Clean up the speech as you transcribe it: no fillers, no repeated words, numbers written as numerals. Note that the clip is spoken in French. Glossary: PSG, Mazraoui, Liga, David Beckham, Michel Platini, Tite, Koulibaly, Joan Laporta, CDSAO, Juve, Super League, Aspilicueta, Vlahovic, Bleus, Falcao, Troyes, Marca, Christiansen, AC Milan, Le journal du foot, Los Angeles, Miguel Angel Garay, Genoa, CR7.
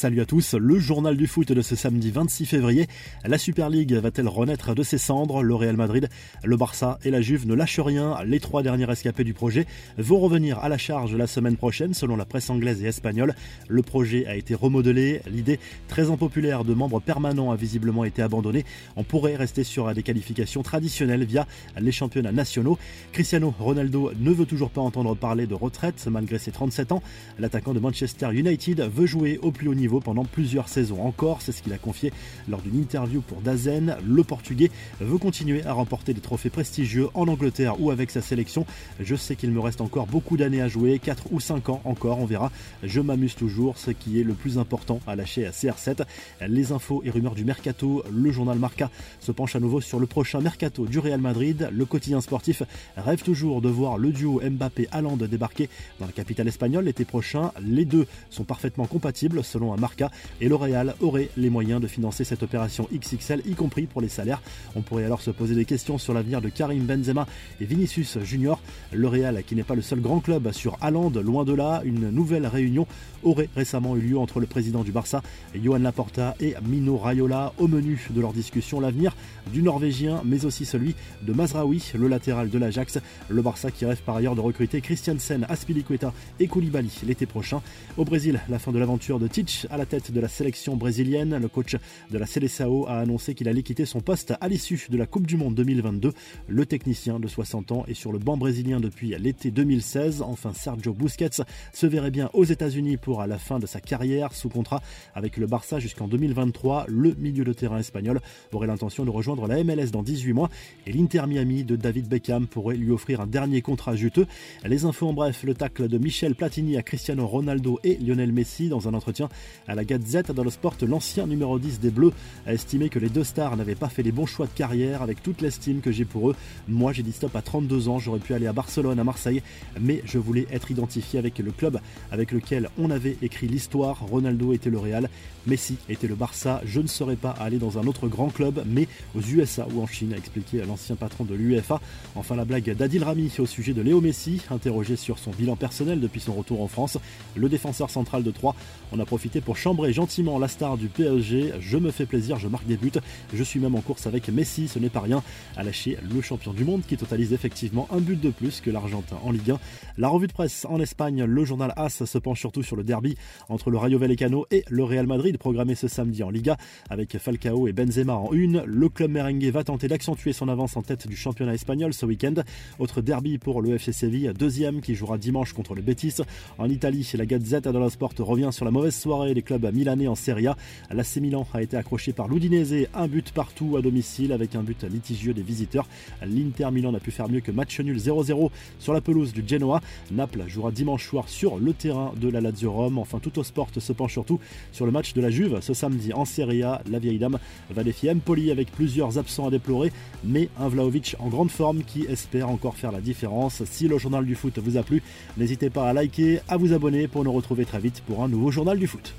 Salut à tous, le journal du foot de ce samedi 26 février. La Super League va-t-elle renaître de ses cendres? Le Real Madrid, le Barça et la Juve ne lâchent rien. Les trois derniers escapés du projet vont revenir à la charge la semaine prochaine selon la presse anglaise et espagnole. Le projet a été remodelé. L'idée très impopulaire de membres permanents a visiblement été abandonnée. On pourrait rester sur des qualifications traditionnelles via les championnats nationaux. Cristiano Ronaldo ne veut toujours pas entendre parler de retraite malgré ses 37 ans. L'attaquant de Manchester United veut jouer au plus haut niveau pendant plusieurs saisons encore. C'est ce qu'il a confié lors d'une interview pour DAZN. Le Portugais veut continuer à remporter des trophées prestigieux en Angleterre ou avec sa sélection. Je sais qu'il me reste encore beaucoup d'années à jouer, 4 ou 5 ans encore, on verra. Je m'amuse toujours, ce qui est le plus important, à lâcher à CR7. Les infos et rumeurs du mercato, le journal Marca se penche à nouveau sur le prochain mercato du Real Madrid. Le quotidien sportif rêve toujours de voir le duo Mbappé-Haaland débarquer dans la capitale espagnole l'été prochain. Les deux sont parfaitement compatibles selon un Marca et le Real aurait les moyens de financer cette opération XXL, y compris pour les salaires. On pourrait alors se poser des questions sur l'avenir de Karim Benzema et Vinicius Junior. Le Real, qui n'est pas le seul grand club sur Haaland, loin de là, une nouvelle réunion aurait récemment eu lieu entre le président du Barça, Joan Laporta, et Mino Raiola. Au menu de leur discussion, l'avenir du Norvégien, mais aussi celui de Mazraoui, le latéral de l'Ajax. Le Barça qui rêve par ailleurs de recruter Christiansen, Aspilicueta et Koulibaly l'été prochain. Au Brésil, la fin de l'aventure de Tite à la tête de la sélection brésilienne. Le coach de la CDSAO a annoncé qu'il allait quitter son poste à l'issue de la Coupe du Monde 2022. Le technicien de 60 ans est sur le banc brésilien depuis l'été 2016. Enfin, Sergio Busquets se verrait bien aux États-Unis pour la fin de sa carrière sous contrat avec le Barça jusqu'en 2023. Le milieu de terrain espagnol aurait l'intention de rejoindre la MLS dans 18 mois et l'Inter Miami de David Beckham pourrait lui offrir un dernier contrat juteux. Les infos en bref, le tacle de Michel Platini à Cristiano Ronaldo et Lionel Messi dans un entretien à la Gazette dello Sport. L'ancien numéro 10 des Bleus a estimé que les deux stars n'avaient pas fait les bons choix de carrière. Avec toute l'estime que j'ai pour eux, moi j'ai dit stop à 32 ans, j'aurais pu aller à Barcelone, à Marseille, mais je voulais être identifié avec le club avec lequel on avait écrit l'histoire. Ronaldo était le Real, Messi était le Barça, je ne serais pas allé dans un autre grand club, mais aux USA ou en Chine, a expliqué l'ancien patron de l'UEFA. Enfin, la blague d'Adil Rami au sujet de Léo Messi, interrogé sur son bilan personnel depuis son retour en France. Le défenseur central de Troyes en a profité pour chambrer gentiment la star du PSG. Je me fais plaisir, je marque des buts, je suis même en course avec Messi, ce n'est pas rien, à lâcher le champion du monde qui totalise effectivement un but de plus que l'Argentin en Ligue 1. La revue de presse en Espagne, le journal AS se penche surtout sur le derby entre le Rayo Vallecano et le Real Madrid programmé ce samedi en Liga avec Falcao et Benzema en une. Le club merengue va tenter d'accentuer son avance en tête du championnat espagnol ce week-end. Autre derby pour le FC Séville, deuxième, qui jouera dimanche contre le Betis. En Italie, la Gazzetta dello Sport revient sur la mauvaise soirée des clubs milanais en Serie A. L'AC Milan a été accroché par l'Udinese, un but partout à domicile avec un but litigieux des visiteurs. L'Inter Milan n'a pu faire mieux que match nul 0-0 sur la pelouse du Genoa. Naples jouera dimanche soir sur le terrain de la Lazio Rome. Enfin, Tuttosport se penche surtout sur le match de la Juve ce samedi en Serie A. La vieille dame va défier Empoli avec plusieurs absents à déplorer, mais un Vlahovic en grande forme qui espère encore faire la différence. Si le journal du foot vous a plu, n'hésitez pas à liker, à vous abonner pour nous retrouver très vite pour un nouveau journal du foot.